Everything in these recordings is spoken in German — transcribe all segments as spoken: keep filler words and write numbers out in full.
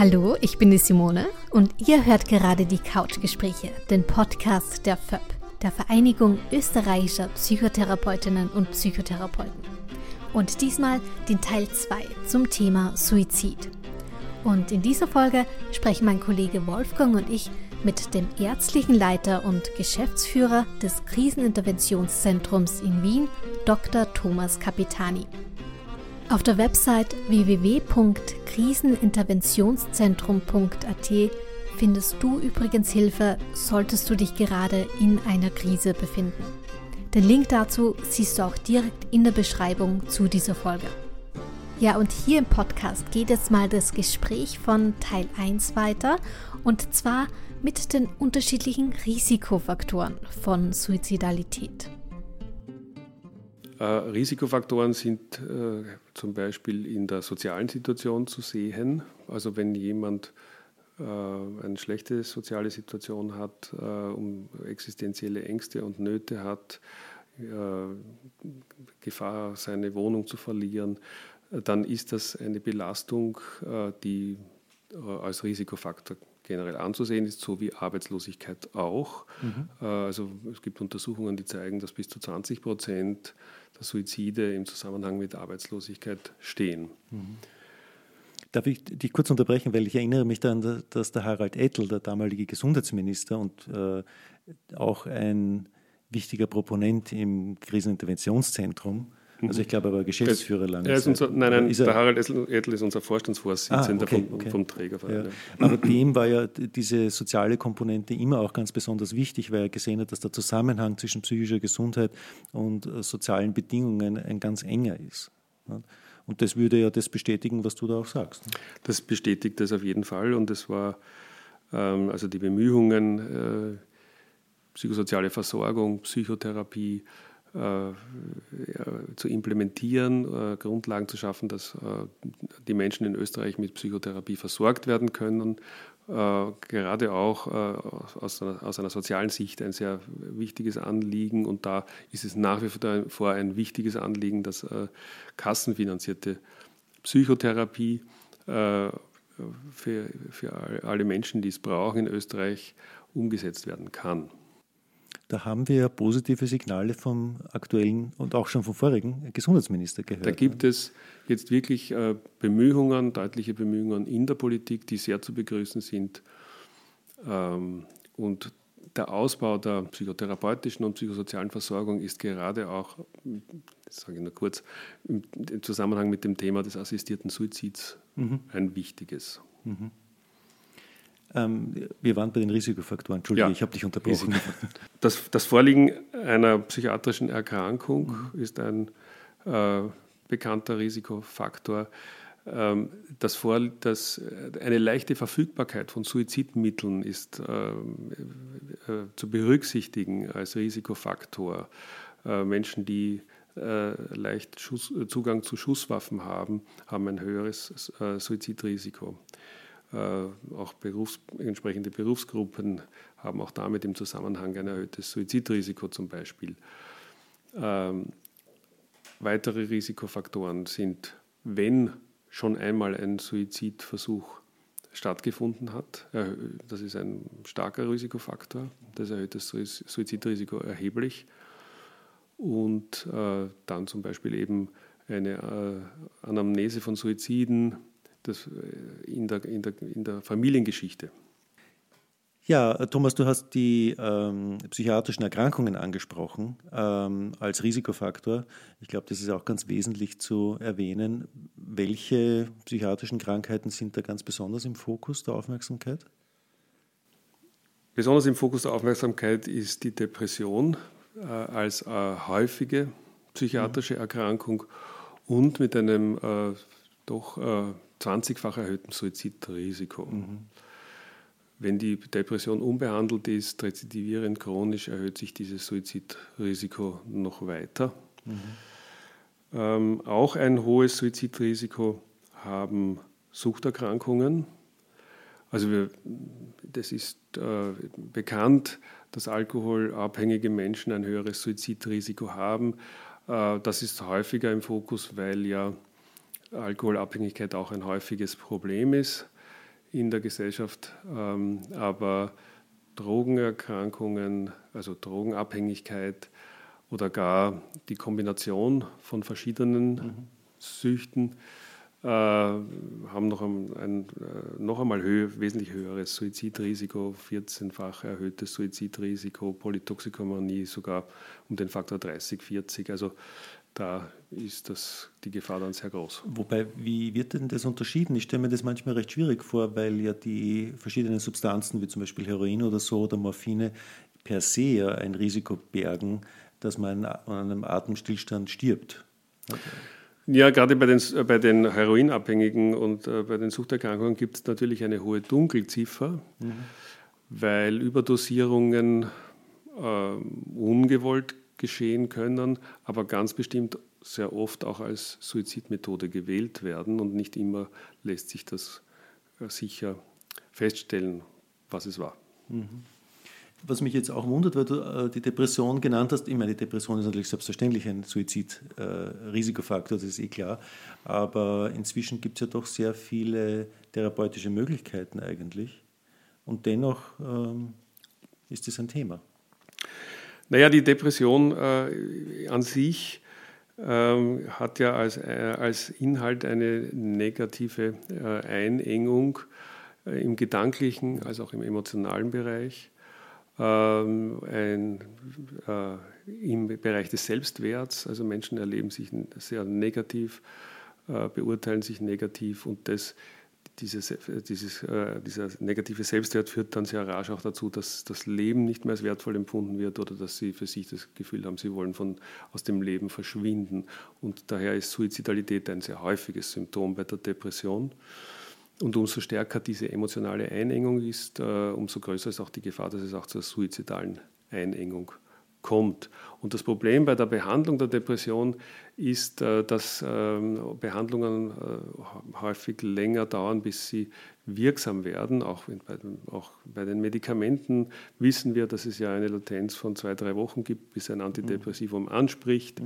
Hallo, ich bin die Simone und ihr hört gerade die Couchgespräche, den Podcast der F Ö P, der Vereinigung österreichischer Psychotherapeutinnen und Psychotherapeuten. Und diesmal den Teil zwei zum Thema Suizid. Und in dieser Folge sprechen mein Kollege Wolfgang und ich mit dem ärztlichen Leiter und Geschäftsführer des Kriseninterventionszentrums in Wien, Doktor Thomas Capitani. Auf der Website w w w punkt kriseninterventionszentrum punkt a t findest du übrigens Hilfe, solltest du dich gerade in einer Krise befinden. Den Link dazu siehst du auch direkt in der Beschreibung zu dieser Folge. Ja, und hier im Podcast geht jetzt mal das Gespräch von Teil eins weiter, und zwar mit den unterschiedlichen Risikofaktoren von Suizidalität. Uh, Risikofaktoren sind uh, zum Beispiel in der sozialen Situation zu sehen. Also wenn jemand uh, eine schlechte soziale Situation hat, uh, um existenzielle Ängste und Nöte hat, uh, Gefahr, seine Wohnung zu verlieren, dann ist das eine Belastung, uh, die uh, als Risikofaktor generell anzusehen ist, so wie Arbeitslosigkeit auch. Mhm. Uh, also es gibt Untersuchungen, die zeigen, dass bis zu zwanzig Prozent Suizide im Zusammenhang mit Arbeitslosigkeit stehen. Darf ich dich kurz unterbrechen, weil ich erinnere mich daran, dass der Harald Ettl, der damalige Gesundheitsminister und äh, auch ein wichtiger Proponent im Kriseninterventionszentrum, also ich glaube, er war Geschäftsführer lange Zeit. Er ist unser, nein, nein, ist er, der Harald Ettl ist unser Vorstandsvorsitzender ah, okay, vom, okay. vom Trägerverein. Ja. Ja. Aber dem war ja diese soziale Komponente immer auch ganz besonders wichtig, weil er gesehen hat, dass der Zusammenhang zwischen psychischer Gesundheit und sozialen Bedingungen ein ganz enger ist. Und das würde ja das bestätigen, was du da auch sagst. Das bestätigt das auf jeden Fall, und es war also die Bemühungen, psychosoziale Versorgung, Psychotherapie, Äh, zu implementieren, äh, Grundlagen zu schaffen, dass äh, die Menschen in Österreich mit Psychotherapie versorgt werden können. Äh, gerade auch äh, aus, einer, aus einer sozialen Sicht ein sehr wichtiges Anliegen, und da ist es nach wie vor ein wichtiges Anliegen, dass äh, kassenfinanzierte Psychotherapie äh, für, für alle Menschen, die es brauchen in Österreich, umgesetzt werden kann. Da haben wir positive Signale vom aktuellen und auch schon vom vorigen Gesundheitsminister gehört. Da gibt es jetzt wirklich Bemühungen, deutliche Bemühungen in der Politik, die sehr zu begrüßen sind. Und der Ausbau der psychotherapeutischen und psychosozialen Versorgung ist gerade auch, das sage ich nur kurz, im Zusammenhang mit dem Thema des assistierten Suizids mhm. ein wichtiges. Mhm. Wir waren bei den Risikofaktoren. Entschuldigung, ja, ich habe dich unterbrochen. Das, das Vorliegen einer psychiatrischen Erkrankung mhm. ist ein äh, bekannter Risikofaktor. Ähm, das vor, das, eine leichte Verfügbarkeit von Suizidmitteln ist äh, äh, zu berücksichtigen als Risikofaktor. Äh, Menschen, die äh, leicht Schuss, Zugang zu Schusswaffen haben, haben ein höheres äh, Suizidrisiko. Äh, auch Berufs- entsprechende Berufsgruppen haben auch damit im Zusammenhang ein erhöhtes Suizidrisiko zum Beispiel. Ähm, weitere Risikofaktoren sind, wenn schon einmal ein Suizidversuch stattgefunden hat, erhö- das ist ein starker Risikofaktor, das erhöht das Ris- Suizidrisiko erheblich, und äh, dann zum Beispiel eben eine äh, Anamnese von Suiziden, Das in der, in der, in der Familiengeschichte. Ja, Thomas, du hast die ähm, psychiatrischen Erkrankungen angesprochen ähm, als Risikofaktor. Ich glaube, das ist auch ganz wesentlich zu erwähnen. Welche psychiatrischen Krankheiten sind da ganz besonders im Fokus der Aufmerksamkeit? Besonders im Fokus der Aufmerksamkeit ist die Depression äh, als äh, häufige psychiatrische mhm. Erkrankung und mit einem äh, doch äh, zwanzigfach erhöhtem Suizidrisiko. Mhm. Wenn die Depression unbehandelt ist, rezidivierend chronisch, erhöht sich dieses Suizidrisiko noch weiter. Mhm. Ähm, auch ein hohes Suizidrisiko haben Suchterkrankungen. Also wir, das ist äh, bekannt, dass alkoholabhängige Menschen ein höheres Suizidrisiko haben. Äh, das ist häufiger im Fokus, weil ja Alkoholabhängigkeit auch ein häufiges Problem ist in der Gesellschaft. Ähm, aber Drogenerkrankungen, also Drogenabhängigkeit oder gar die Kombination von verschiedenen mhm. Süchten äh, haben noch, ein, ein, noch einmal hö- wesentlich höheres Suizidrisiko, vierzehnfach erhöhtes Suizidrisiko, Polytoxikomanie sogar um den Faktor dreißig, vierzig. Also da ist das, die Gefahr dann sehr groß. Wobei, wie wird denn das unterschieden? Ich stelle mir das manchmal recht schwierig vor, weil ja die verschiedenen Substanzen, wie zum Beispiel Heroin oder so oder Morphine, per se ja ein Risiko bergen, dass man an einem Atemstillstand stirbt. Okay. Ja, gerade bei den, bei den Heroinabhängigen und äh, bei den Suchterkrankungen gibt es natürlich eine hohe Dunkelziffer, mhm. weil Überdosierungen äh, ungewollt geschehen können, aber ganz bestimmt sehr oft auch als Suizidmethode gewählt werden und nicht immer lässt sich das sicher feststellen, was es war. Mhm. Was mich jetzt auch wundert, weil du die Depression genannt hast, ich meine, die Depression ist natürlich selbstverständlich ein Suizidrisikofaktor, das ist eh klar, aber inzwischen gibt es ja doch sehr viele therapeutische Möglichkeiten eigentlich und dennoch ähm, ist das ein Thema. Naja, die Depression äh, an sich ähm, hat ja als, äh, als Inhalt eine negative äh, Einengung äh, im gedanklichen als auch im emotionalen Bereich, ähm, ein, äh, im Bereich des Selbstwerts. Also Menschen erleben sich sehr negativ, äh, beurteilen sich negativ und das Dieses, dieses, äh, dieser negative Selbstwert führt dann sehr rasch auch dazu, dass das Leben nicht mehr als wertvoll empfunden wird oder dass sie für sich das Gefühl haben, sie wollen von, aus dem Leben verschwinden. Und daher ist Suizidalität ein sehr häufiges Symptom bei der Depression. Und umso stärker diese emotionale Einengung ist, äh, umso größer ist auch die Gefahr, dass es auch zur suizidalen Einengung kommt. Und das Problem bei der Behandlung der Depression ist, dass Behandlungen häufig länger dauern, bis sie wirksam werden. Auch bei den Medikamenten wissen wir, dass es ja eine Latenz von zwei, drei Wochen gibt, bis ein Antidepressivum anspricht.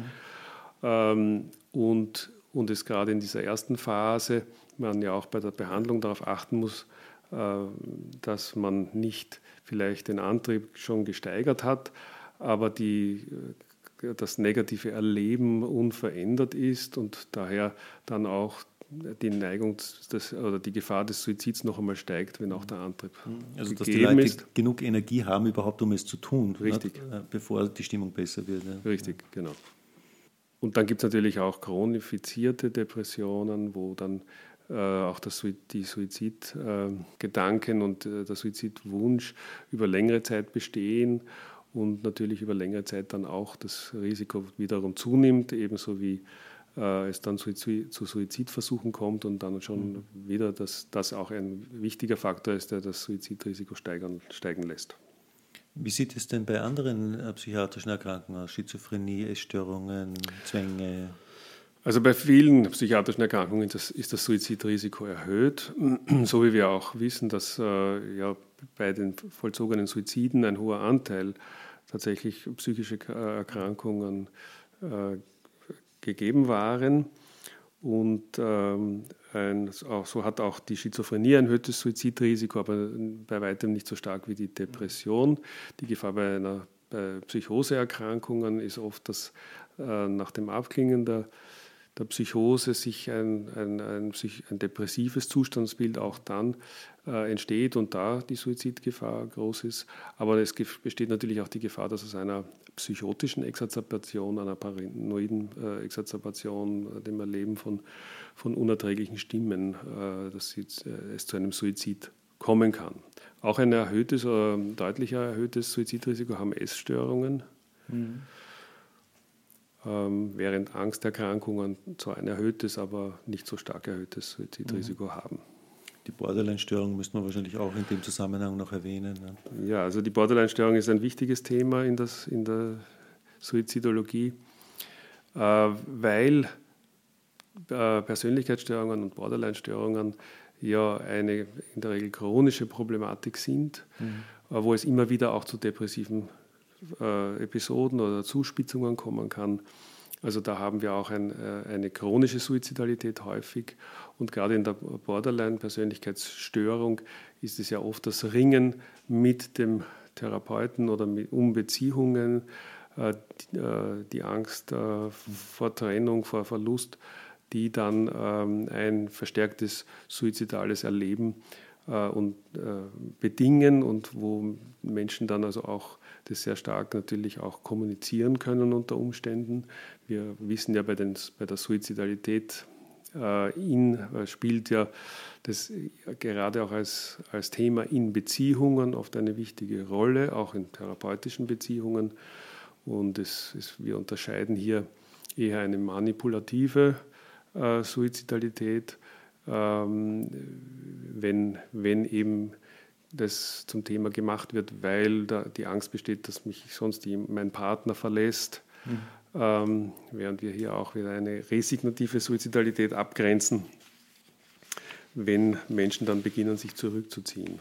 Mhm. Und, und es gerade in dieser ersten Phase, man ja auch bei der Behandlung darauf achten muss, dass man nicht vielleicht den Antrieb schon gesteigert hat, aber die, das negative Erleben unverändert ist und daher dann auch die Neigung des, oder die Gefahr des Suizids noch einmal steigt, wenn auch der Antrieb also gegeben ist. Also dass die Leute ist. genug Energie haben, überhaupt um es zu tun, richtig. Ne? Bevor die Stimmung besser wird. Ja. Richtig, genau. Und dann gibt es natürlich auch chronifizierte Depressionen, wo dann Äh, auch das, die Suizidgedanken äh, und äh, der Suizidwunsch über längere Zeit bestehen und natürlich über längere Zeit dann auch das Risiko wiederum zunimmt, ebenso wie äh, es dann Suizid, zu Suizidversuchen kommt und dann schon mhm. wieder, dass das auch ein wichtiger Faktor ist, der das Suizidrisiko steigern, steigen lässt. Wie sieht es denn bei anderen äh, psychiatrischen Erkrankungen aus? Schizophrenie, Essstörungen, Zwänge? Also bei vielen psychiatrischen Erkrankungen ist das Suizidrisiko erhöht, so wie wir auch wissen, dass äh, ja, bei den vollzogenen Suiziden ein hoher Anteil tatsächlich psychische Erkrankungen äh, gegeben waren. Und ähm, ein, auch, so hat auch die Schizophrenie ein erhöhtes Suizidrisiko, aber bei weitem nicht so stark wie die Depression. Die Gefahr bei einer bei Psychoseerkrankungen ist oft, dass äh, nach dem Abklingen der der Psychose sich ein, ein, ein, ein depressives Zustandsbild auch dann äh, entsteht und da die Suizidgefahr groß ist. Aber es ge- besteht natürlich auch die Gefahr, dass aus einer psychotischen Exazerbation, einer paranoiden äh, Exazerbation, äh, dem Erleben von, von unerträglichen Stimmen, äh, dass sie, äh, es zu einem Suizid kommen kann. Auch ein erhöhtes, äh, deutlicher erhöhtes Suizidrisiko haben Essstörungen. Mhm. Ähm, während Angsterkrankungen zwar ein erhöhtes, aber nicht so stark erhöhtes Suizidrisiko mhm. haben. Die Borderline-Störung müsste man wahrscheinlich auch in dem Zusammenhang noch erwähnen. Ne? Ja, also die Borderline-Störung ist ein wichtiges Thema in, das, in der Suizidologie, äh, weil äh, Persönlichkeitsstörungen und Borderline-Störungen ja eine in der Regel chronische Problematik sind, mhm. äh, wo es immer wieder auch zu depressiven Äh, Episoden oder Zuspitzungen kommen kann, Also da haben wir auch ein, eine chronische Suizidalität häufig. Und gerade in der Borderline-Persönlichkeitsstörung ist es ja oft das Ringen mit dem Therapeuten oder mit, um Beziehungen, äh, die, äh, die Angst äh, vor Trennung, vor Verlust, die dann ähm, ein verstärktes suizidales Erleben äh, und, äh, bedingen und wo Menschen dann also auch das sehr stark natürlich auch kommunizieren können unter Umständen. Wir wissen ja, bei, den, bei der Suizidalität äh, in, äh, spielt ja das gerade auch als, als Thema in Beziehungen oft eine wichtige Rolle, auch in therapeutischen Beziehungen. Und es, es, wir unterscheiden hier eher eine manipulative äh, Suizidalität, ähm, wenn, wenn eben das zum Thema gemacht wird, weil da die Angst besteht, dass mich sonst die, mein Partner verlässt, mhm. ähm, während wir hier auch wieder eine resignative Suizidalität abgrenzen, wenn Menschen dann beginnen, sich zurückzuziehen.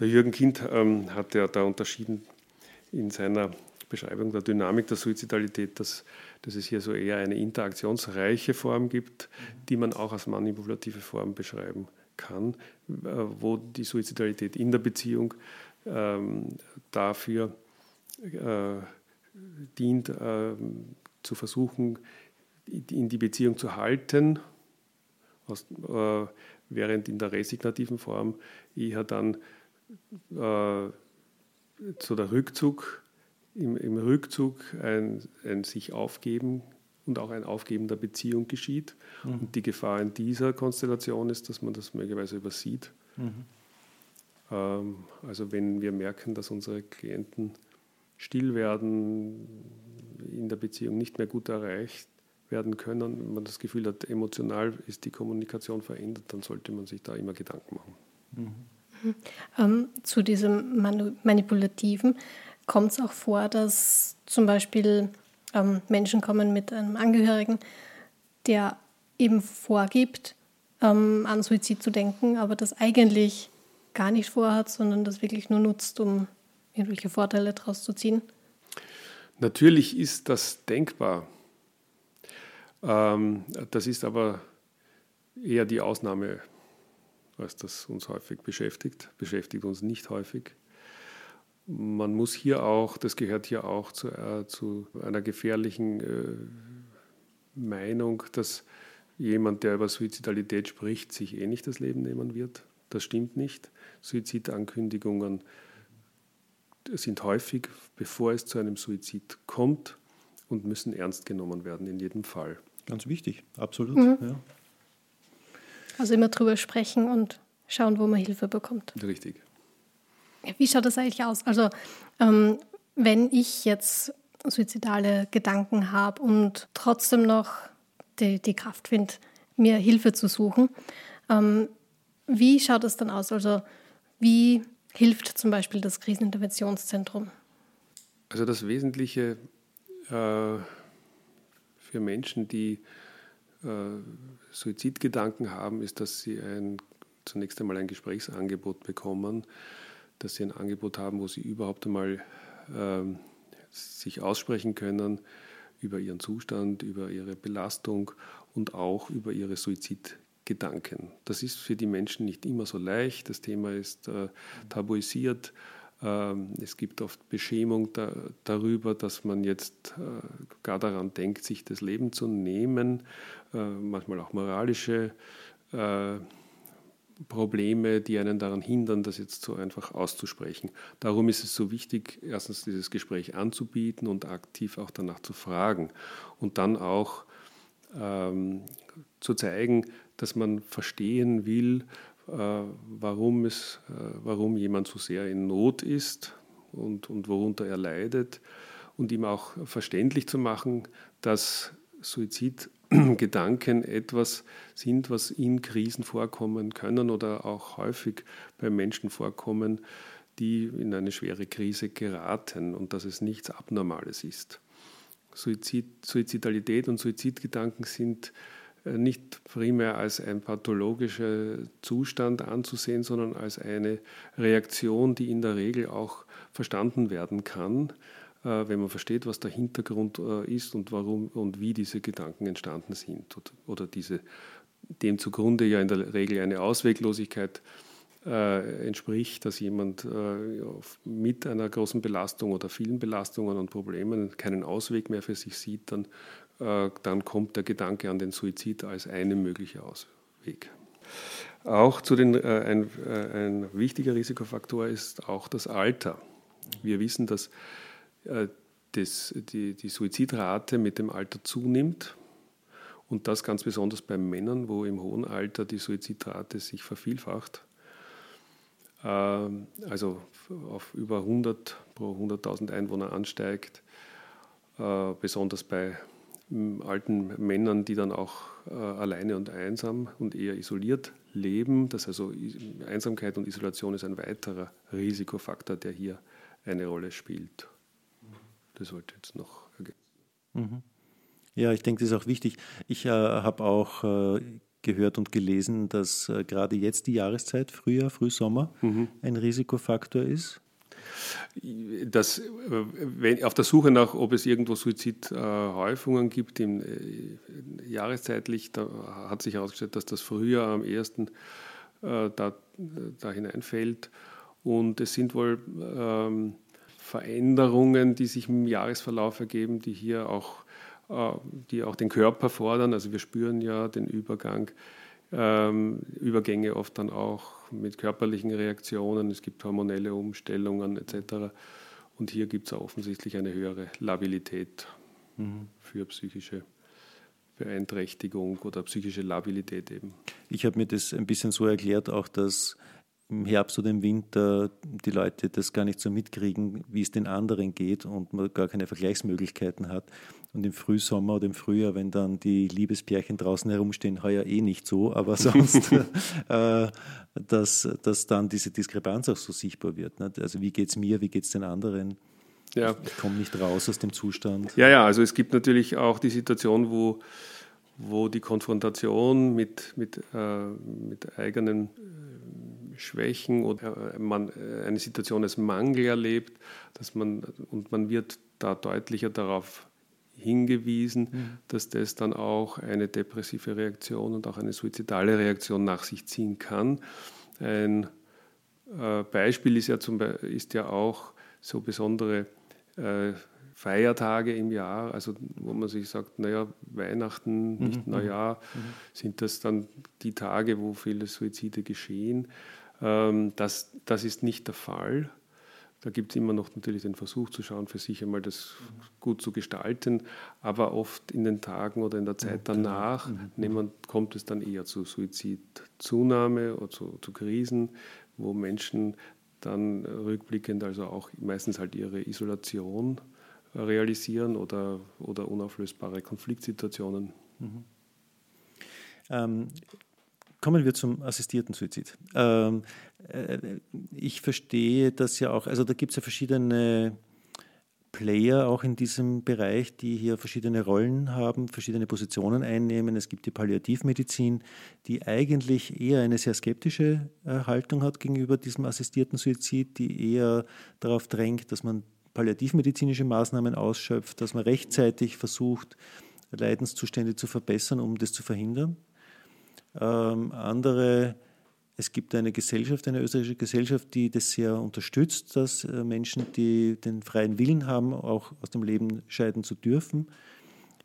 Der Jürgen Kind ähm, hat ja da unterschieden in seiner Beschreibung der Dynamik der Suizidalität, dass, dass es hier so eher eine interaktionsreiche Form gibt, die man auch als manipulative Form beschreiben kann, wo die Suizidalität in der Beziehung ähm, dafür äh, dient, äh, zu versuchen, in die Beziehung zu halten, aus, äh, während in der resignativen Form eher dann äh, so der Rückzug, im, im Rückzug ein, ein sich aufgeben und auch ein Aufgeben der Beziehung geschieht. Mhm. Und die Gefahr in dieser Konstellation ist, dass man das möglicherweise übersieht. Mhm. Ähm, also wenn wir merken, dass unsere Klienten still werden, in der Beziehung nicht mehr gut erreicht werden können, wenn man das Gefühl hat, emotional ist die Kommunikation verändert, dann sollte man sich da immer Gedanken machen. Mhm. Ähm, zu diesem Manu- Manipulativen kommt es auch vor, dass zum Beispiel ähm, Menschen kommen mit einem Angehörigen, der eben vorgibt, ähm, an Suizid zu denken, aber das eigentlich gar nicht vorhat, sondern das wirklich nur nutzt, um irgendwelche Vorteile daraus zu ziehen? Natürlich ist das denkbar. Ähm, das ist aber eher die Ausnahme, was das uns häufig beschäftigt, beschäftigt uns nicht häufig. Man muss hier auch, das gehört hier auch zu, äh, zu einer gefährlichen äh, Meinung, dass jemand, der über Suizidalität spricht, sich eh nicht das Leben nehmen wird. Das stimmt nicht. Suizidankündigungen sind häufig, bevor es zu einem Suizid kommt, und müssen ernst genommen werden in jedem Fall. Ganz wichtig, absolut, mhm. ja. Also immer drüber sprechen und schauen, wo man Hilfe bekommt. Richtig. Wie schaut das eigentlich aus? Also ähm, wenn ich jetzt suizidale Gedanken habe und trotzdem noch die, die Kraft finde, mir Hilfe zu suchen, ähm, wie schaut das dann aus? Also wie hilft zum Beispiel das Kriseninterventionszentrum? Also das Wesentliche äh, für Menschen, die Suizidgedanken haben, ist, dass sie ein, zunächst einmal ein Gesprächsangebot bekommen, dass sie ein Angebot haben, wo sie überhaupt einmal ähm, sich aussprechen können über ihren Zustand, über ihre Belastung und auch über ihre Suizidgedanken. Das ist für die Menschen nicht immer so leicht. Das Thema ist äh, tabuisiert. Ähm, es gibt oft Beschämung da, darüber, dass man jetzt äh, gar daran denkt, sich das Leben zu nehmen. Äh, manchmal auch moralische äh, Probleme, die einen daran hindern, das jetzt so einfach auszusprechen. Darum ist es so wichtig, erstens dieses Gespräch anzubieten und aktiv auch danach zu fragen und dann auch ähm, zu zeigen, dass man verstehen will, Warum, es, warum jemand so sehr in Not ist und, und worunter er leidet, und ihm auch verständlich zu machen, dass Suizidgedanken etwas sind, was in Krisen vorkommen können oder auch häufig bei Menschen vorkommen, die in eine schwere Krise geraten, und dass es nichts Abnormales ist. Suizid, Suizidalität und Suizidgedanken sind nicht primär als ein pathologischer Zustand anzusehen, sondern als eine Reaktion, die in der Regel auch verstanden werden kann, wenn man versteht, was der Hintergrund ist und warum und wie diese Gedanken entstanden sind oder diese, dem zugrunde ja in der Regel eine Ausweglosigkeit äh, entspricht, dass jemand äh, mit einer großen Belastung oder vielen Belastungen und Problemen keinen Ausweg mehr für sich sieht, dann, äh, dann kommt der Gedanke an den Suizid als einen möglichen Ausweg. Auch zu den, äh, ein, äh, ein wichtiger Risikofaktor ist auch das Alter. Wir wissen, dass äh, das, die, die Suizidrate mit dem Alter zunimmt und das ganz besonders bei Männern, wo im hohen Alter die Suizidrate sich vervielfacht. Äh, also auf über hundert pro hunderttausend Einwohner ansteigt, äh, besonders bei m, alten Männern, die dann auch äh, alleine und einsam und eher isoliert leben. Das also Einsamkeit und Isolation ist ein weiterer Risikofaktor, der hier eine Rolle spielt. Das wollte ich jetzt noch ergänzen. Mhm. Ja, ich denke, das ist auch wichtig. Ich äh, habe auch äh, gehört und gelesen, dass äh, gerade jetzt die Jahreszeit, Frühjahr, Frühsommer, mhm. ein Risikofaktor ist. Das, wenn, auf der Suche nach, ob es irgendwo Suizidhäufungen äh, gibt, im, äh, jahreszeitlich, da hat sich herausgestellt, dass das Frühjahr am ersten äh, da, da hineinfällt. Und es sind wohl ähm, Veränderungen, die sich im Jahresverlauf ergeben, die hier auch, äh, die auch den Körper fordern. Also wir spüren ja den Übergang, ähm, Übergänge oft dann auch mit körperlichen Reaktionen. Es gibt hormonelle Umstellungen et cetera. Und hier gibt es offensichtlich eine höhere Labilität mhm. für psychische Beeinträchtigung oder psychische Labilität eben. Ich habe mir das ein bisschen so erklärt, auch dass im Herbst oder im Winter die Leute das gar nicht so mitkriegen, wie es den anderen geht und man gar keine Vergleichsmöglichkeiten hat. Und im Frühsommer oder im Frühjahr, wenn dann die Liebespärchen draußen herumstehen, heuer eh nicht so, aber sonst, äh, dass, dass dann diese Diskrepanz auch so sichtbar wird. Nicht? Also wie geht's mir, wie geht's den anderen? Ja. Ich komme nicht raus aus dem Zustand. Ja, ja, also es gibt natürlich auch die Situation, wo wo die Konfrontation mit, mit, äh, mit eigenen äh, Schwächen oder äh, man äh, eine Situation als Mangel erlebt, dass man, und man wird da deutlicher darauf hingewiesen, mhm. dass das dann auch eine depressive Reaktion und auch eine suizidale Reaktion nach sich ziehen kann. Ein äh, Beispiel ist ja, zum Be- ist ja auch so besondere äh, Feiertage im Jahr, also wo man sich sagt, naja, Weihnachten, nicht mhm. Neujahr, mhm. sind das dann die Tage, wo viele Suizide geschehen. Ähm, das, das ist nicht der Fall. Da gibt es immer noch natürlich den Versuch zu schauen, für sich einmal das mhm. gut zu gestalten, aber oft in den Tagen oder in der Zeit danach mhm. nehmen, kommt es dann eher zu Suizidzunahme oder zu, zu Krisen, wo Menschen dann rückblickend also auch meistens halt ihre Isolation realisieren oder, oder unauflösbare Konfliktsituationen. Mhm. Ähm, kommen wir zum assistierten Suizid. Ähm, äh, ich verstehe das ja auch, also da gibt es ja verschiedene Player auch in diesem Bereich, die hier verschiedene Rollen haben, verschiedene Positionen einnehmen. Es gibt die Palliativmedizin, die eigentlich eher eine sehr skeptische äh, Haltung hat gegenüber diesem assistierten Suizid, die eher darauf drängt, dass man palliativmedizinische Maßnahmen ausschöpft, dass man rechtzeitig versucht, Leidenszustände zu verbessern, um das zu verhindern. Ähm, andere, es gibt eine Gesellschaft, eine österreichische Gesellschaft, die das sehr unterstützt, dass äh, Menschen, die den freien Willen haben, auch aus dem Leben scheiden zu dürfen.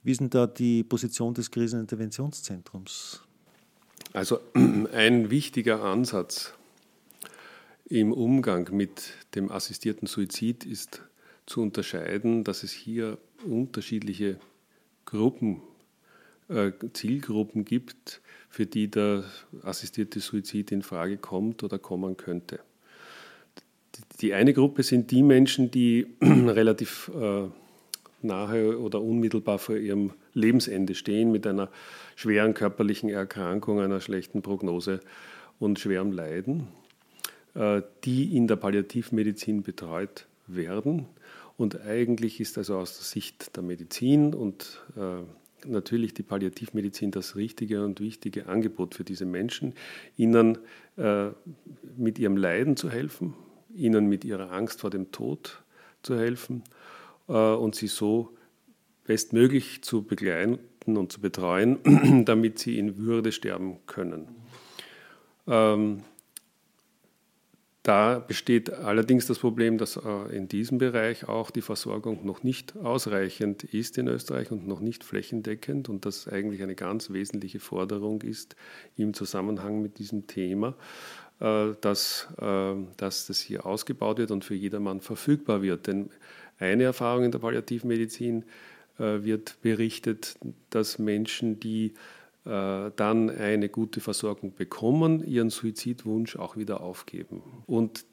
Wie ist denn da die Position des Kriseninterventionszentrums? Also ein wichtiger Ansatz im Umgang mit dem assistierten Suizid ist zu unterscheiden, dass es hier unterschiedliche Gruppen, äh, Zielgruppen gibt, für die der assistierte Suizid in Frage kommt oder kommen könnte. Die eine Gruppe sind die Menschen, die relativ äh, nahe oder unmittelbar vor ihrem Lebensende stehen, mit einer schweren körperlichen Erkrankung, einer schlechten Prognose und schwerem Leiden, äh, die in der Palliativmedizin betreut werden. Und eigentlich ist also aus der Sicht der Medizin und äh, natürlich die Palliativmedizin das richtige und wichtige Angebot für diese Menschen, ihnen äh, mit ihrem Leiden zu helfen, ihnen mit ihrer Angst vor dem Tod zu helfen, äh, äh, und sie so bestmöglich zu begleiten und zu betreuen, damit sie in Würde sterben können. Ähm, Da besteht allerdings das Problem, dass in diesem Bereich auch die Versorgung noch nicht ausreichend ist in Österreich und noch nicht flächendeckend und das eigentlich eine ganz wesentliche Forderung ist im Zusammenhang mit diesem Thema, dass, dass das hier ausgebaut wird und für jedermann verfügbar wird. Denn eine Erfahrung in der Palliativmedizin wird berichtet, dass Menschen, die dann eine gute Versorgung bekommen, ihren Suizidwunsch auch wieder aufgeben. Und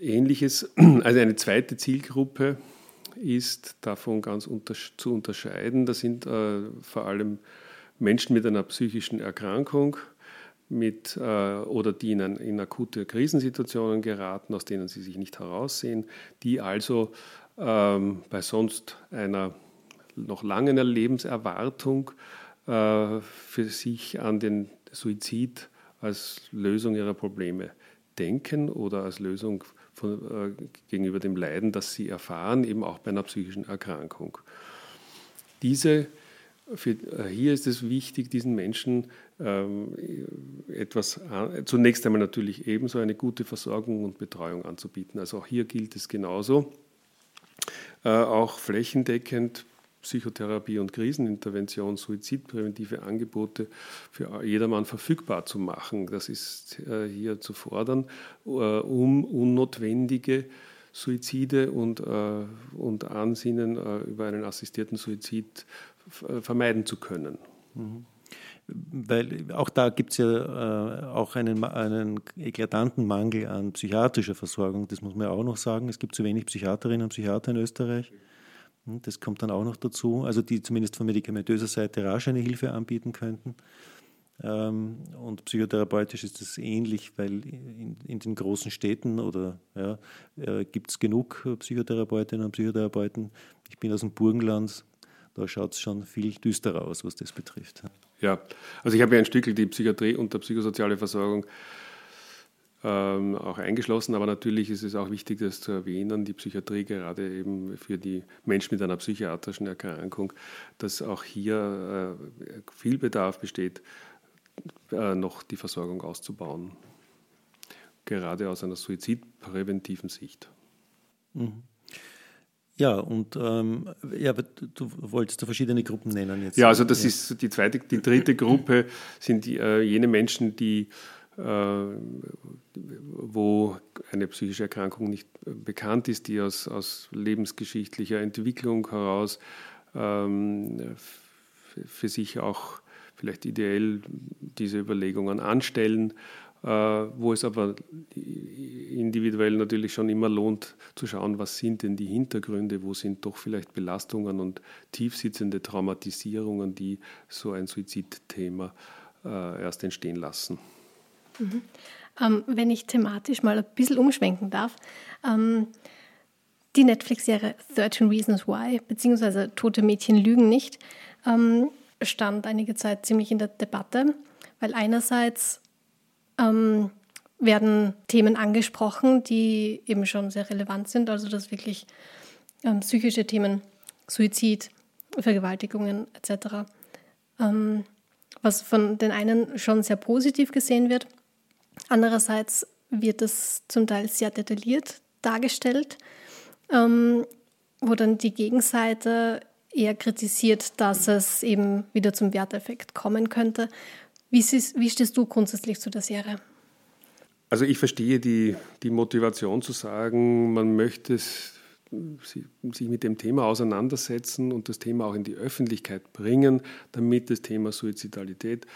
ähnliches, also eine zweite Zielgruppe ist davon ganz unter, zu unterscheiden. Das sind äh, vor allem Menschen mit einer psychischen Erkrankung mit, äh, oder die in, ein, in akute Krisensituationen geraten, aus denen sie sich nicht heraussehen, die also ähm, bei sonst einer noch langen Lebenserwartung für sich an den Suizid als Lösung ihrer Probleme denken oder als Lösung von, äh, gegenüber dem Leiden, das sie erfahren, eben auch bei einer psychischen Erkrankung. Diese, für, äh, hier ist es wichtig, diesen Menschen ähm, etwas an, zunächst einmal natürlich ebenso eine gute Versorgung und Betreuung anzubieten. Also auch hier gilt es genauso, äh, auch flächendeckend Psychotherapie und Krisenintervention, suizidpräventive Angebote für jedermann verfügbar zu machen. Das ist äh, hier zu fordern, äh, um unnotwendige Suizide und, äh, und Ansinnen äh, über einen assistierten Suizid f- vermeiden zu können. Mhm. Weil auch da gibt es ja äh, auch einen, einen eklatanten Mangel an psychiatrischer Versorgung. Das muss man ja auch noch sagen. Es gibt zu wenig Psychiaterinnen und Psychiater in Österreich. Das kommt dann auch noch dazu, also die zumindest von medikamentöser Seite rasch eine Hilfe anbieten könnten. Und psychotherapeutisch ist das ähnlich, weil in, in den großen Städten oder ja, gibt es genug Psychotherapeutinnen und Psychotherapeuten. Ich bin aus dem Burgenland, da schaut es schon viel düsterer aus, was das betrifft. Ja, also ich habe ja ein Stück die Psychiatrie und die psychosoziale Versorgung Ähm, auch eingeschlossen, aber natürlich ist es auch wichtig, das zu erwähnen, die Psychiatrie gerade eben für die Menschen mit einer psychiatrischen Erkrankung, dass auch hier äh, viel Bedarf besteht, äh, noch die Versorgung auszubauen, gerade aus einer suizidpräventiven Sicht. Mhm. Ja, und ähm, ja, du wolltest da verschiedene Gruppen nennen jetzt. Ja, also das ja. ist die zweite, die dritte Gruppe sind die, äh, jene Menschen, die wo eine psychische Erkrankung nicht bekannt ist, die aus, aus lebensgeschichtlicher Entwicklung heraus ähm, für sich auch vielleicht ideell diese Überlegungen anstellen, äh, wo es aber individuell natürlich schon immer lohnt zu schauen, was sind denn die Hintergründe, wo sind doch vielleicht Belastungen und tiefsitzende Traumatisierungen, die so ein Suizidthema äh, erst entstehen lassen. Mhm. Ähm, wenn ich thematisch mal ein bisschen umschwenken darf, ähm, die Netflix-Serie dreizehn Reasons Why bzw. Tote Mädchen lügen nicht ähm, stand einige Zeit ziemlich in der Debatte, weil einerseits ähm, werden Themen angesprochen, die eben schon sehr relevant sind, also dass wirklich ähm, psychische Themen, Suizid, Vergewaltigungen et cetera, ähm, was von den einen schon sehr positiv gesehen wird. Andererseits wird es zum Teil sehr detailliert dargestellt, ähm, wo dann die Gegenseite eher kritisiert, dass es eben wieder zum Werteffekt kommen könnte. Wie, wie stehst du grundsätzlich zu der Serie? Also ich verstehe die, die Motivation zu sagen, man möchte es, sich mit dem Thema auseinandersetzen und das Thema auch in die Öffentlichkeit bringen, damit das Thema Suizidalität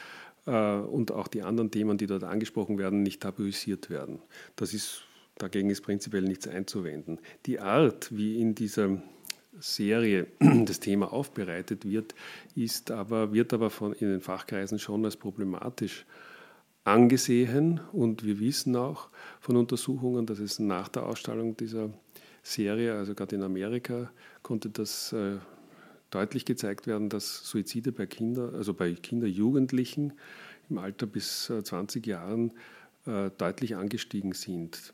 und auch die anderen Themen, die dort angesprochen werden, nicht tabuisiert werden. Das ist, dagegen ist prinzipiell nichts einzuwenden. Die Art, wie in dieser Serie das Thema aufbereitet wird, ist aber, wird aber von, in den Fachkreisen schon als problematisch angesehen. Und wir wissen auch von Untersuchungen, dass es nach der Ausstrahlung dieser Serie, also gerade in Amerika, konnte das äh, deutlich gezeigt werden, dass Suizide bei Kindern, also bei Kinder-Jugendlichen im Alter bis zwanzig Jahren äh, deutlich angestiegen sind,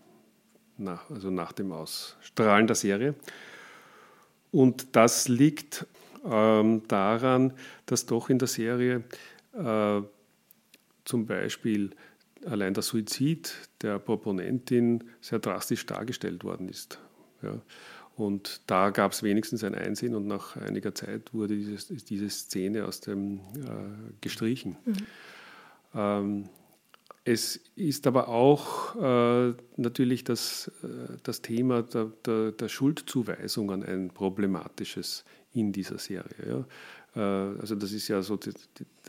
nach, also nach dem Ausstrahlen der Serie. Und das liegt ähm, daran, dass doch in der Serie äh, zum Beispiel allein der Suizid der Proponentin sehr drastisch dargestellt worden ist. Ja. Und da gab es wenigstens ein Einsehen und nach einiger Zeit wurde dieses, diese Szene aus dem äh, gestrichen. Mhm. Ähm, es ist aber auch äh, natürlich das, äh, das Thema der, der, der Schuldzuweisungen ein problematisches in dieser Serie. Ja. Äh, also das ist ja so die,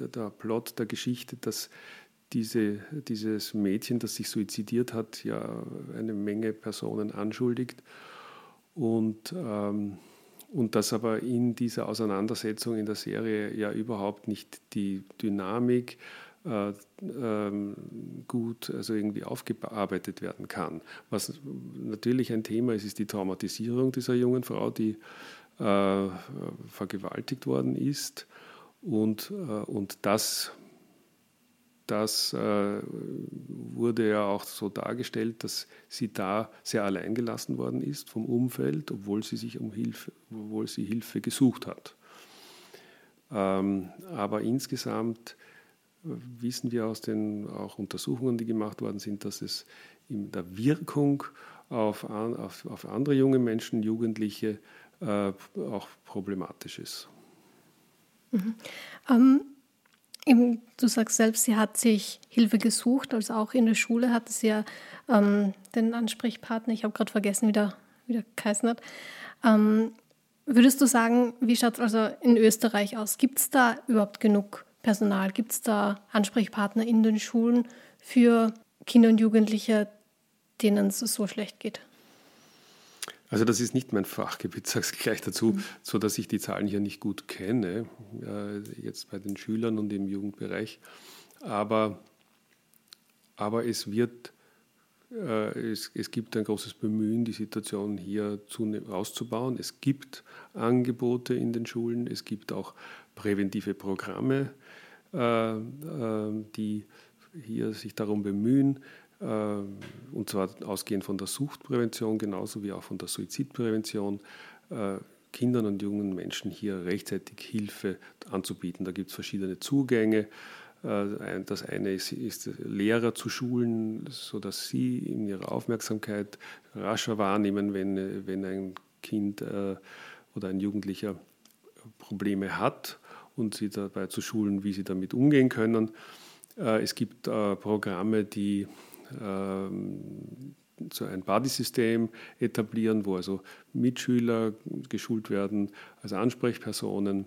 die, der Plot der Geschichte, dass Diese, dieses Mädchen, das sich suizidiert hat, ja eine Menge Personen anschuldigt und, ähm, und dass aber in dieser Auseinandersetzung in der Serie ja überhaupt nicht die Dynamik äh, ähm, gut also irgendwie aufgearbeitet werden kann. Was natürlich ein Thema ist, ist die Traumatisierung dieser jungen Frau, die äh, vergewaltigt worden ist und, äh, und das Das äh, wurde ja auch so dargestellt, dass sie da sehr allein gelassen worden ist vom Umfeld, obwohl sie sich um Hilfe, obwohl sie Hilfe gesucht hat. Ähm, aber insgesamt wissen wir aus den auch Untersuchungen, die gemacht worden sind, dass es in der Wirkung auf, auf, auf andere junge Menschen, Jugendliche, äh, auch problematisch ist. Mhm. Um Eben, du sagst selbst, sie hat sich Hilfe gesucht, also auch in der Schule hatte sie ja ähm, den Ansprechpartner, ich habe gerade vergessen, wie der, wie der geheißen hat. Ähm, würdest du sagen, wie schaut es also in Österreich aus? Gibt es da überhaupt genug Personal? Gibt es da Ansprechpartner in den Schulen für Kinder und Jugendliche, denen es so schlecht geht? Also das ist nicht mein Fachgebiet, sage ich gleich dazu, mhm. sodass ich die Zahlen hier nicht gut kenne, jetzt bei den Schülern und im Jugendbereich. Aber, aber es, wird, es, es gibt ein großes Bemühen, die Situation hier auszubauen. Es gibt Angebote in den Schulen, es gibt auch präventive Programme, die hier sich darum bemühen, und zwar ausgehend von der Suchtprävention genauso wie auch von der Suizidprävention, äh, Kindern und jungen Menschen hier rechtzeitig Hilfe anzubieten. Da gibt es verschiedene Zugänge. Äh, das eine ist, ist Lehrer zu schulen, sodass sie in ihrer Aufmerksamkeit rascher wahrnehmen, wenn, wenn ein Kind äh, oder ein Jugendlicher Probleme hat und sie dabei zu schulen, wie sie damit umgehen können. Äh, es gibt äh, Programme, die so ein Buddy-System etablieren, wo also Mitschüler geschult werden als Ansprechpersonen.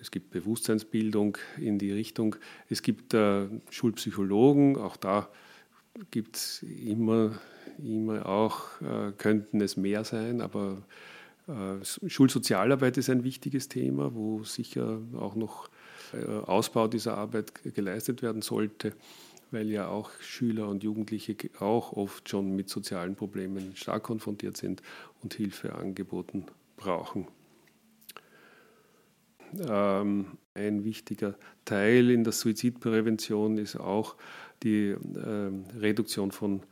Es gibt Bewusstseinsbildung in die Richtung. Es gibt Schulpsychologen, auch da gibt es immer, immer auch, könnten es mehr sein, aber Schulsozialarbeit ist ein wichtiges Thema, wo sicher auch noch Ausbau dieser Arbeit geleistet werden sollte, weil ja auch Schüler und Jugendliche auch oft schon mit sozialen Problemen stark konfrontiert sind und Hilfe angeboten brauchen. Ähm, ein wichtiger Teil in der Suizidprävention ist auch die ähm, Reduktion von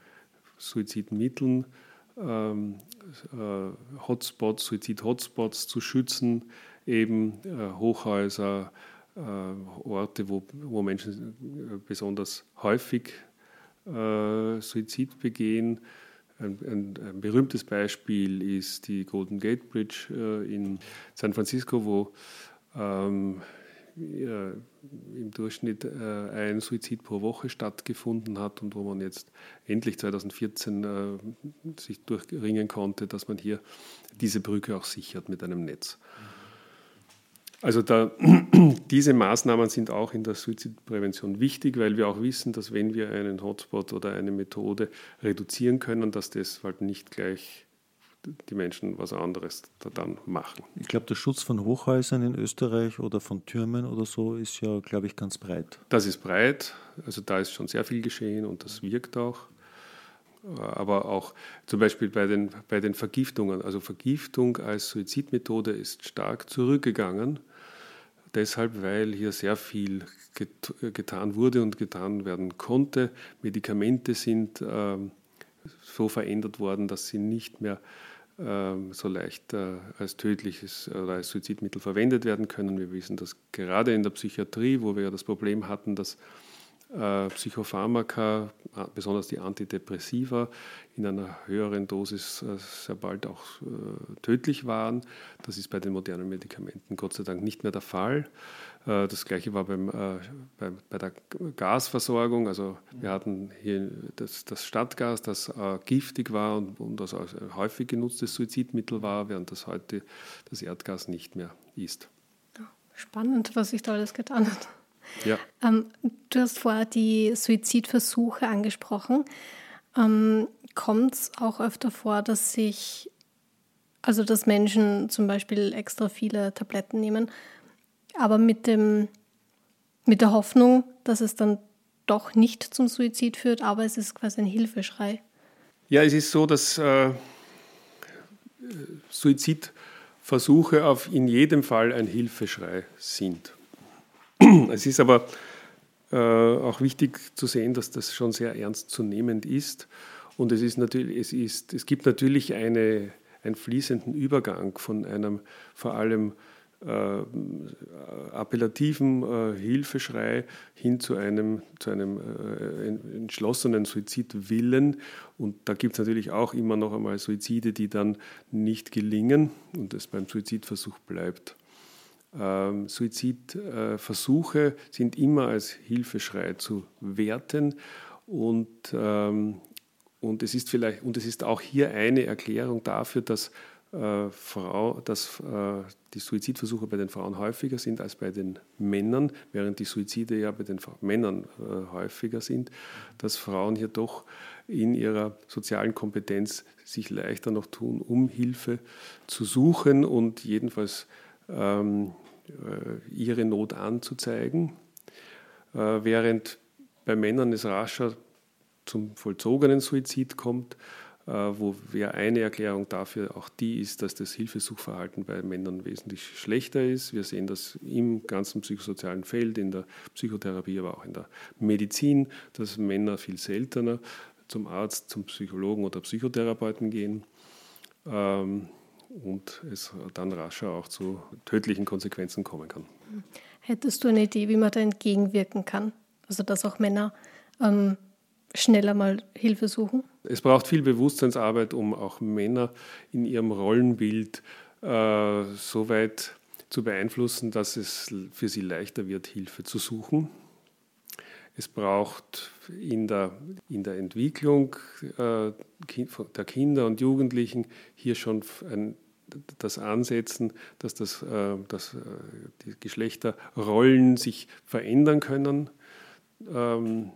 Suizidmitteln, ähm, äh, Hotspots, Suizid-Hotspots zu schützen, eben äh, Hochhäuser, Äh, Orte, wo, wo Menschen besonders häufig äh, Suizid begehen. Ein, ein, ein berühmtes Beispiel ist die Golden Gate Bridge äh, in San Francisco, wo ähm, äh, im Durchschnitt äh, ein Suizid pro Woche stattgefunden hat und wo man jetzt endlich zweitausendvierzehn äh, sich durchringen konnte, dass man hier diese Brücke auch sichert mit einem Netz. Also da, diese Maßnahmen sind auch in der Suizidprävention wichtig, weil wir auch wissen, dass wenn wir einen Hotspot oder eine Methode reduzieren können, dass das halt nicht gleich die Menschen was anderes da dann machen. Ich glaube, der Schutz von Hochhäusern in Österreich oder von Türmen oder so ist ja, glaube ich, ganz breit. Das ist breit, also da ist schon sehr viel geschehen und das wirkt auch. Aber auch zum Beispiel bei den, bei den Vergiftungen. Also Vergiftung als Suizidmethode ist stark zurückgegangen. Deshalb, weil hier sehr viel get- getan wurde und getan werden konnte. Medikamente sind ähm, so verändert worden, dass sie nicht mehr so leicht als tödliches oder als Suizidmittel verwendet werden können. Wir wissen, dass gerade in der Psychiatrie, wo wir ja das Problem hatten, dass Psychopharmaka, besonders die Antidepressiva, in einer höheren Dosis sehr bald auch tödlich waren. Das ist bei den modernen Medikamenten Gott sei Dank nicht mehr der Fall. Das Gleiche war beim, bei, bei der Gasversorgung. Also wir hatten hier das, das Stadtgas, das giftig war und, und das häufig genutztes Suizidmittel war, während das heute das Erdgas nicht mehr ist. Spannend, was sich da alles getan hat. Ja. Ähm, du hast vorher die Suizidversuche angesprochen. Ähm, kommt es auch öfter vor, dass sich, also dass Menschen zum Beispiel extra viele Tabletten nehmen, aber mit dem, mit der Hoffnung, dass es dann doch nicht zum Suizid führt, aber es ist quasi ein Hilfeschrei? Ja, es ist so, dass äh, Suizidversuche auf in jedem Fall ein Hilfeschrei sind. Es ist aber äh, auch wichtig zu sehen, dass das schon sehr ernstzunehmend ist. Und es, ist natürlich, es, ist, es gibt natürlich eine, einen fließenden Übergang von einem vor allem äh, appellativen äh, Hilfeschrei hin zu einem, zu einem äh, entschlossenen Suizidwillen. Und da gibt es natürlich auch immer noch einmal Suizide, die dann nicht gelingen und es beim Suizidversuch bleibt. Ähm, Suizidversuche äh, sind immer als Hilfeschrei zu werten und, ähm, und, es ist vielleicht, und es ist auch hier eine Erklärung dafür, dass, äh, Frau, dass äh, die Suizidversuche bei den Frauen häufiger sind als bei den Männern, während die Suizide ja bei den Fra- Männern äh, häufiger sind, dass Frauen hier doch in ihrer sozialen Kompetenz sich leichter noch tun, um Hilfe zu suchen und jedenfalls ihre Not anzuzeigen, während bei Männern es rascher zum vollzogenen Suizid kommt, wo ja eine Erklärung dafür auch die ist, dass das Hilfesuchverhalten bei Männern wesentlich schlechter ist. Wir sehen das im ganzen psychosozialen Feld, in der Psychotherapie, aber auch in der Medizin, dass Männer viel seltener zum Arzt, zum Psychologen oder Psychotherapeuten gehen. Und es dann rascher auch zu tödlichen Konsequenzen kommen kann. Hättest du eine Idee, wie man da entgegenwirken kann? Also dass auch Männer ähm, schneller mal Hilfe suchen? Es braucht viel Bewusstseinsarbeit, um auch Männer in ihrem Rollenbild äh, so weit zu beeinflussen, dass es für sie leichter wird, Hilfe zu suchen. Es braucht in der, in der Entwicklung äh, der Kinder und Jugendlichen hier schon ein, das Ansetzen, dass, das, äh, dass äh, die Geschlechterrollen sich verändern können, ähm,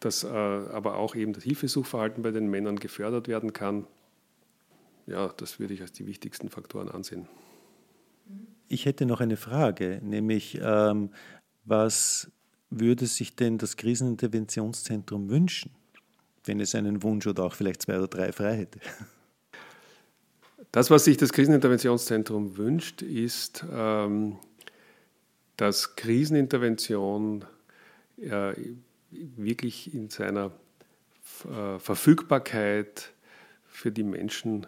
dass äh, aber auch eben das Hilfesuchverhalten bei den Männern gefördert werden kann. Ja, das würde ich als die wichtigsten Faktoren ansehen. Ich hätte noch eine Frage, nämlich ähm, was... würde sich denn das Kriseninterventionszentrum wünschen, wenn es einen Wunsch oder auch vielleicht zwei oder drei frei hätte? Das, was sich das Kriseninterventionszentrum wünscht, ist, ähm, dass Krisenintervention äh, wirklich in seiner äh, Verfügbarkeit für die Menschen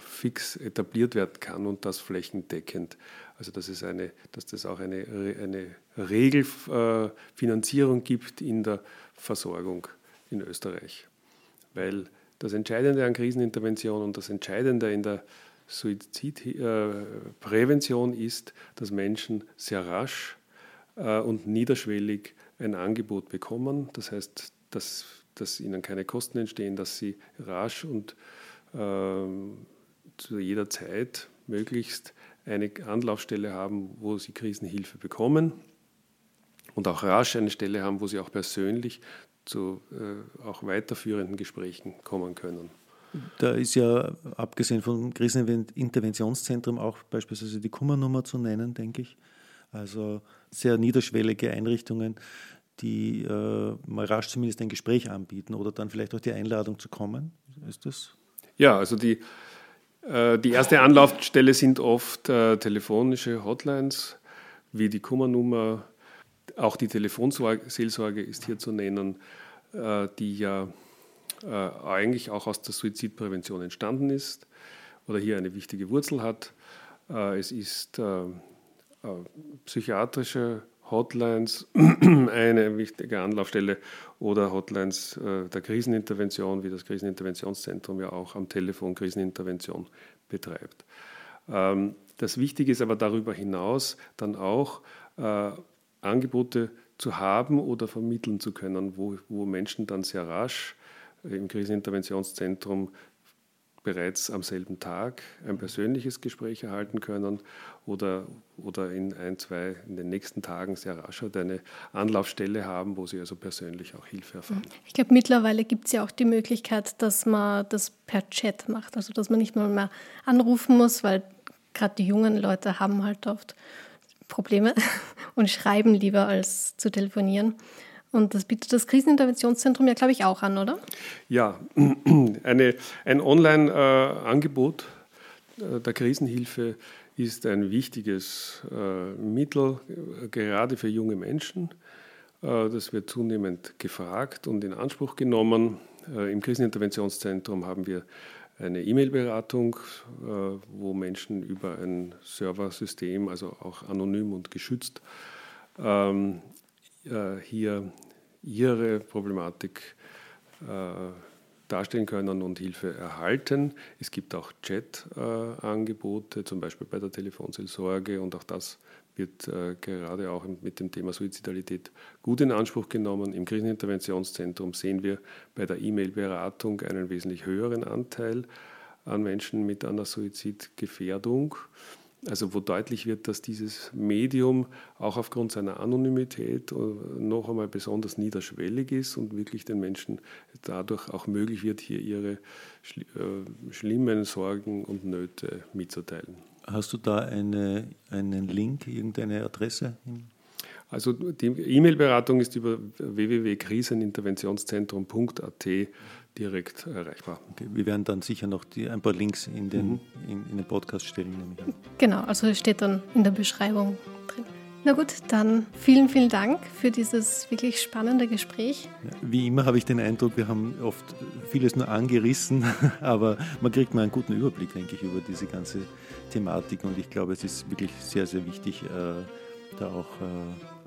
fix etabliert werden kann und das flächendeckend. Also dass es eine, dass das auch eine, eine Regelfinanzierung gibt in der Versorgung in Österreich. Weil das Entscheidende an Krisenintervention und das Entscheidende in der Suizidprävention ist, dass Menschen sehr rasch und niederschwellig ein Angebot bekommen. Das heißt, dass, dass ihnen keine Kosten entstehen, dass sie rasch und zu jeder Zeit möglichst eine Anlaufstelle haben, wo sie Krisenhilfe bekommen und auch rasch eine Stelle haben, wo sie auch persönlich zu äh, auch weiterführenden Gesprächen kommen können. Da ist ja, abgesehen vom Kriseninterventionszentrum, auch beispielsweise die Kummernummer zu nennen, denke ich. Also sehr niederschwellige Einrichtungen, die äh, mal rasch zumindest ein Gespräch anbieten oder dann vielleicht auch die Einladung zu kommen. Ist das... Ja, also die, äh, die erste Anlaufstelle sind oft äh, telefonische Hotlines, wie die Kummernummer. Auch die Telefonseelsorge ist hier zu nennen, äh, die ja äh, eigentlich auch aus der Suizidprävention entstanden ist oder hier eine wichtige Wurzel hat. Äh, es ist äh, äh, psychiatrische Hotlines eine wichtige Anlaufstelle oder Hotlines äh, der Krisenintervention, wie das Kriseninterventionszentrum ja auch am Telefon Krisenintervention betreibt. Ähm, das Wichtige ist aber darüber hinaus dann auch, äh, Angebote zu haben oder vermitteln zu können, wo, wo Menschen dann sehr rasch im Kriseninterventionszentrum bereits am selben Tag ein persönliches Gespräch erhalten können oder, oder in ein, zwei, in den nächsten Tagen sehr rasch eine Anlaufstelle haben, wo sie also persönlich auch Hilfe erfahren. Ich glaube, mittlerweile gibt es ja auch die Möglichkeit, dass man das per Chat macht, also dass man nicht mal mehr anrufen muss, weil gerade die jungen Leute haben halt oft Probleme und schreiben lieber als zu telefonieren. Und das bietet das Kriseninterventionszentrum ja, glaube ich, auch an, oder? Ja, eine, ein Online-Angebot der Krisenhilfe ist ein wichtiges Mittel, gerade für junge Menschen. Das wird zunehmend gefragt und in Anspruch genommen. Im Kriseninterventionszentrum haben wir eine E-Mail-Beratung, wo Menschen über ein Serversystem, also auch anonym und geschützt, hier ihre Problematik darstellen können und Hilfe erhalten. Es gibt auch Chat-Angebote, zum Beispiel bei der Telefonseelsorge, und auch das wird gerade auch mit dem Thema Suizidalität gut in Anspruch genommen. Im Kriseninterventionszentrum sehen wir bei der E-Mail-Beratung einen wesentlich höheren Anteil an Menschen mit einer Suizidgefährdung. Also wo deutlich wird, dass dieses Medium auch aufgrund seiner Anonymität noch einmal besonders niederschwellig ist und wirklich den Menschen dadurch auch möglich wird, hier ihre schlimmen Sorgen und Nöte mitzuteilen. Hast du da eine, einen Link, irgendeine Adresse? Also die E-Mail-Beratung ist über w w w punkt kriseninterventionszentrum punkt a t direkt erreichbar. Okay, wir werden dann sicher noch die, ein paar Links in den, mhm. in, in den Podcast stellen. Nämlich. Genau, also steht dann in der Beschreibung drin. Na gut, dann vielen, vielen Dank für dieses wirklich spannende Gespräch. Wie immer habe ich den Eindruck, wir haben oft vieles nur angerissen, aber man kriegt mal einen guten Überblick, denke ich, über diese ganze Thematik, und ich glaube, es ist wirklich sehr, sehr wichtig, da auch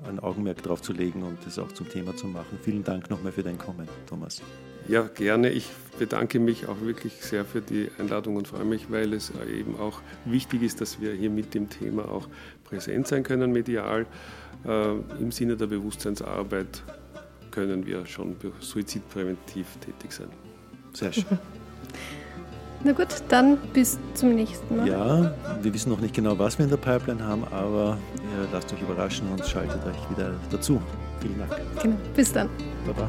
ein Augenmerk drauf zu legen und das auch zum Thema zu machen. Vielen Dank nochmal für dein Kommen, Thomas. Ja, gerne. Ich bedanke mich auch wirklich sehr für die Einladung und freue mich, weil es eben auch wichtig ist, dass wir hier mit dem Thema auch präsent sein können, medial. Äh, Im Sinne der Bewusstseinsarbeit können wir schon suizidpräventiv tätig sein. Sehr schön. Na gut, dann bis zum nächsten Mal. Ja, wir wissen noch nicht genau, was wir in der Pipeline haben, aber ja, lasst euch überraschen und schaltet euch wieder dazu. Vielen Dank. Genau, bis dann. Baba.